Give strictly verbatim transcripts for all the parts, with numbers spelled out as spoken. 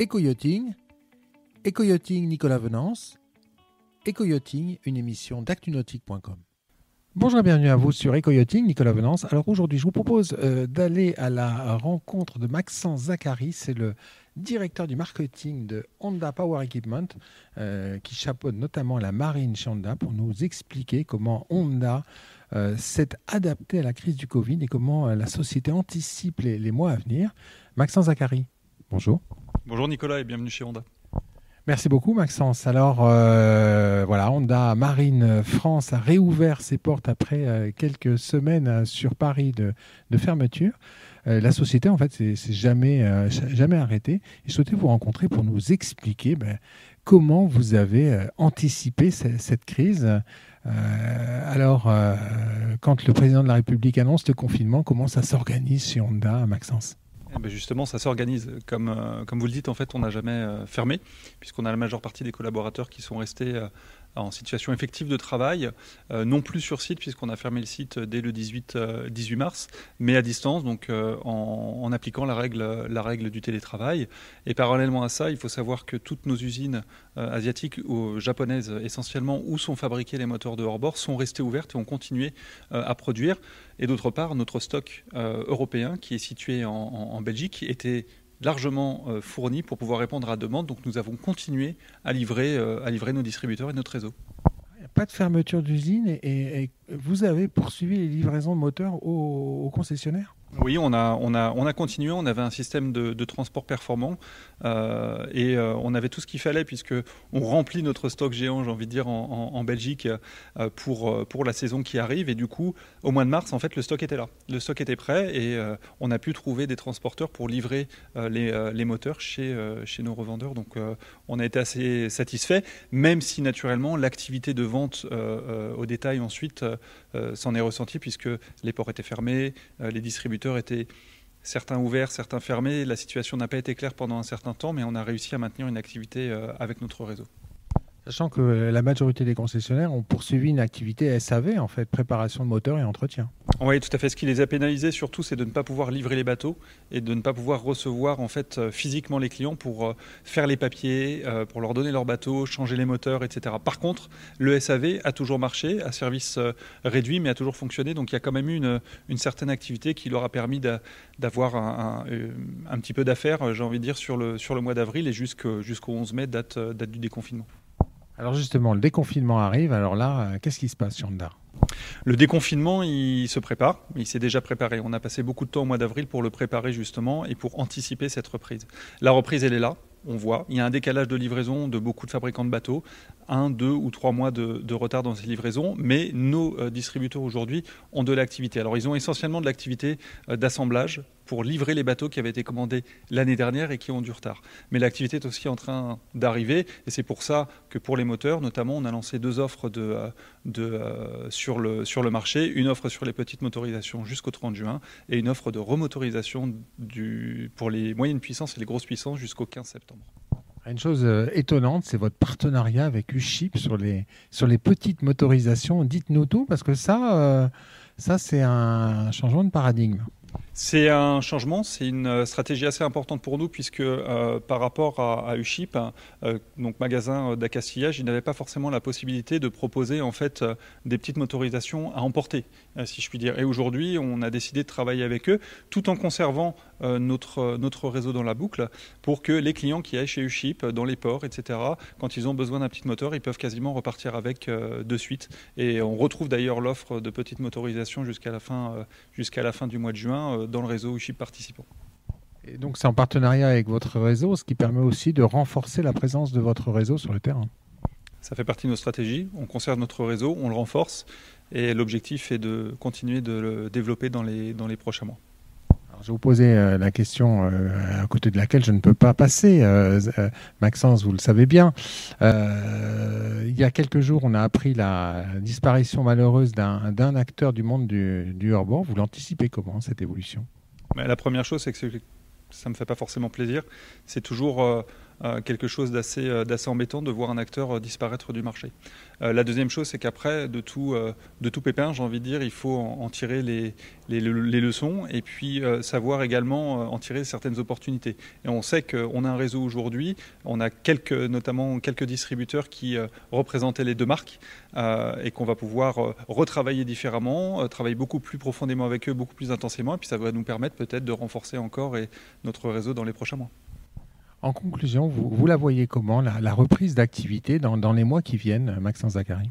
Éco-Yoting, Éco-Yoting Nicolas Venance, Éco-Yoting, une émission d'actu nautique point com. Bonjour et bienvenue à vous sur Éco-Yoting, Nicolas Venance. Alors aujourd'hui, je vous propose euh, d'aller à la rencontre de Maxence Zachary, c'est le directeur du marketing de Honda Power Equipment, euh, qui chapeaute notamment la Marine chez Honda, pour nous expliquer comment Honda euh, s'est adapté à la crise du Covid et comment euh, la société anticipe les, les mois à venir. Maxence Zachary, bonjour. Bonjour Nicolas et bienvenue chez Honda. Merci beaucoup Maxence. Alors euh, voilà, Honda Marine France a réouvert ses portes après euh, quelques semaines sur Paris de, de fermeture. Euh, la société en fait s'est jamais, euh, jamais arrêtée. Je souhaitais vous rencontrer pour nous expliquer ben, comment vous avez euh, anticipé cette, cette crise. Euh, alors euh, quand le président de la République annonce le confinement, comment ça s'organise chez Honda, Maxence ? Ben justement, ça s'organise. Comme, euh, comme vous le dites, en fait, on n'a jamais euh, fermé, puisqu'on a la majeure partie des collaborateurs qui sont restés euh, en situation effective de travail, euh, non plus sur site, puisqu'on a fermé le site dès le dix-huit mars, mais à distance, donc euh, en, en appliquant la règle, la règle du télétravail. Et parallèlement à ça, il faut savoir que toutes nos usines euh, asiatiques ou japonaises, essentiellement, où sont fabriqués les moteurs de hors-bord, sont restées ouvertes et ont continué euh, à produire. Et d'autre part, notre stock euh, européen, qui est situé en, en, en Belgique, était largement euh, fourni pour pouvoir répondre à la demande. Donc nous avons continué à livrer, euh, à livrer nos distributeurs et notre réseau. Il n'y a pas de fermeture d'usine et, et, et vous avez poursuivi les livraisons de moteurs aux, aux concessionnaires ? Oui, on a, on, a, on a continué. On avait un système de, de transport performant euh, et euh, on avait tout ce qu'il fallait puisqu'on remplit notre stock géant, j'ai envie de dire, en, en, en Belgique euh, pour, pour la saison qui arrive. Et du coup, au mois de mars, en fait, le stock était là. Le stock était prêt et euh, on a pu trouver des transporteurs pour livrer euh, les, euh, les moteurs chez, euh, chez nos revendeurs. Donc, euh, on a été assez satisfaits, même si, naturellement, l'activité de vente euh, euh, au détail ensuite euh, s'en est ressentie puisque les ports étaient fermés, euh, les distributeurs étaient certains ouverts, certains fermés. La situation n'a pas été claire pendant un certain temps, mais on a réussi à maintenir une activité avec notre réseau. Sachant que la majorité des concessionnaires ont poursuivi une activité S A V, en fait, préparation de moteur et entretien. Oui, tout à fait. Ce qui les a pénalisés, surtout, c'est de ne pas pouvoir livrer les bateaux et de ne pas pouvoir recevoir, en fait, physiquement les clients pour faire les papiers, pour leur donner leurs bateaux, changer les moteurs, et cetera. Par contre, le S A V a toujours marché, à service réduit, mais a toujours fonctionné. Donc, il y a quand même eu une, une certaine activité qui leur a permis d'avoir un, un, un petit peu d'affaires, j'ai envie de dire, sur le, sur le mois d'avril et jusqu'au onze mai, date, date du déconfinement. Alors justement, le déconfinement arrive. Alors là, qu'est-ce qui se passe sur Honda ? Le déconfinement, il se prépare, il s'est déjà préparé. On a passé beaucoup de temps au mois d'avril pour le préparer justement et pour anticiper cette reprise. La reprise, elle est là, on voit. Il y a un décalage de livraison de beaucoup de fabricants de bateaux, un, deux ou trois mois de, de retard dans ces livraisons, mais nos distributeurs aujourd'hui ont de l'activité. Alors ils ont essentiellement de l'activité d'assemblage pour livrer les bateaux qui avaient été commandés l'année dernière et qui ont du retard. Mais l'activité est aussi en train d'arriver et c'est pour ça que pour les moteurs, notamment, on a lancé deux offres de, de, sur le, sur le marché, une offre sur les petites motorisations jusqu'au trente juin et une offre de remotorisation du, pour les moyennes puissances et les grosses puissances jusqu'au quinze septembre. Une chose étonnante, c'est votre partenariat avec U-Ship sur les, sur les petites motorisations. Dites-nous tout, parce que ça, euh, ça c'est un changement de paradigme. C'est un changement, c'est une stratégie assez importante pour nous puisque euh, par rapport à, à U-Ship, euh, donc magasin d'accastillage, ils n'avaient pas forcément la possibilité de proposer en fait euh, des petites motorisations à emporter, euh, si je puis dire. Et aujourd'hui, on a décidé de travailler avec eux tout en conservant euh, notre, notre réseau dans la boucle pour que les clients qui aillent chez U-Ship, dans les ports, et cetera, quand ils ont besoin d'un petit moteur, ils peuvent quasiment repartir avec euh, de suite. Et on retrouve d'ailleurs l'offre de petites motorisations jusqu'à la fin, euh, jusqu'à la fin du mois de juin. Euh, dans le réseau U-Ship participant. Et donc c'est en partenariat avec votre réseau, ce qui permet aussi de renforcer la présence de votre réseau sur le terrain. Ça fait partie de nos stratégies, on conserve notre réseau, on le renforce et l'objectif est de continuer de le développer dans les, dans les prochains mois. Alors, je vais vous poser la question euh, à côté de laquelle je ne peux pas passer. Euh, Maxence, vous le savez bien, euh, il y a quelques jours, on a appris la disparition malheureuse d'un acteur du monde du, du hors-bord. Vous l'anticipez comment, cette évolution ? Mais la première chose, c'est que ça ne me fait pas forcément plaisir. C'est toujours... Euh, euh, quelque chose d'assez euh, d'assez embêtant de voir un acteur euh, disparaître du marché. Euh, la deuxième chose, c'est qu'après, de, euh, de tout pépin, j'ai envie de dire, il faut en, en tirer les, les, les leçons et puis euh, savoir également euh, en tirer certaines opportunités. Et on sait qu'on a un réseau aujourd'hui, on a quelques, notamment quelques distributeurs qui euh, représentaient les deux marques euh, et qu'on va pouvoir euh, retravailler différemment, euh, travailler beaucoup plus profondément avec eux, beaucoup plus intensément, et puis ça va nous permettre peut-être de renforcer encore et notre réseau dans les prochains mois. En conclusion, vous, vous la voyez comment, la, la reprise d'activité dans, dans les mois qui viennent, Maxence Zachary?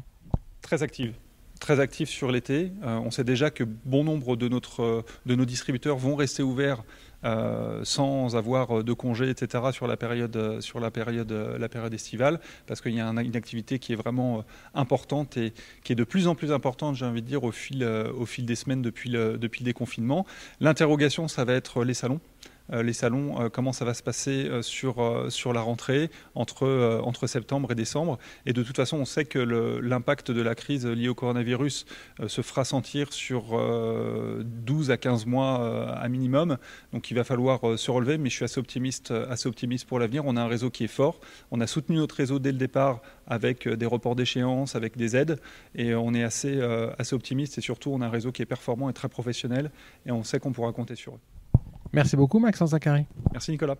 Très active, très active sur l'été. Euh, on sait déjà que bon nombre de, notre, de nos distributeurs vont rester ouverts euh, sans avoir de congés, et cetera sur la période, sur la période, la période estivale, parce qu'il y a une activité qui est vraiment importante et qui est de plus en plus importante, j'ai envie de dire, au fil, au fil des semaines depuis le, depuis le déconfinement. L'interrogation, ça va être les salons. les salons, comment ça va se passer sur, sur la rentrée entre, entre septembre et décembre. Et de toute façon, on sait que l'impact de la crise liée au coronavirus se fera sentir sur douze à quinze mois à minimum. Donc il va falloir se relever, mais je suis assez optimiste, assez optimiste pour l'avenir. On a un réseau qui est fort. On a soutenu notre réseau dès le départ avec des reports d'échéance, avec des aides. Et on est assez, assez optimiste et surtout, on a un réseau qui est performant et très professionnel. Et on sait qu'on pourra compter sur eux. Merci beaucoup, Maxence Zachary. Merci, Nicolas.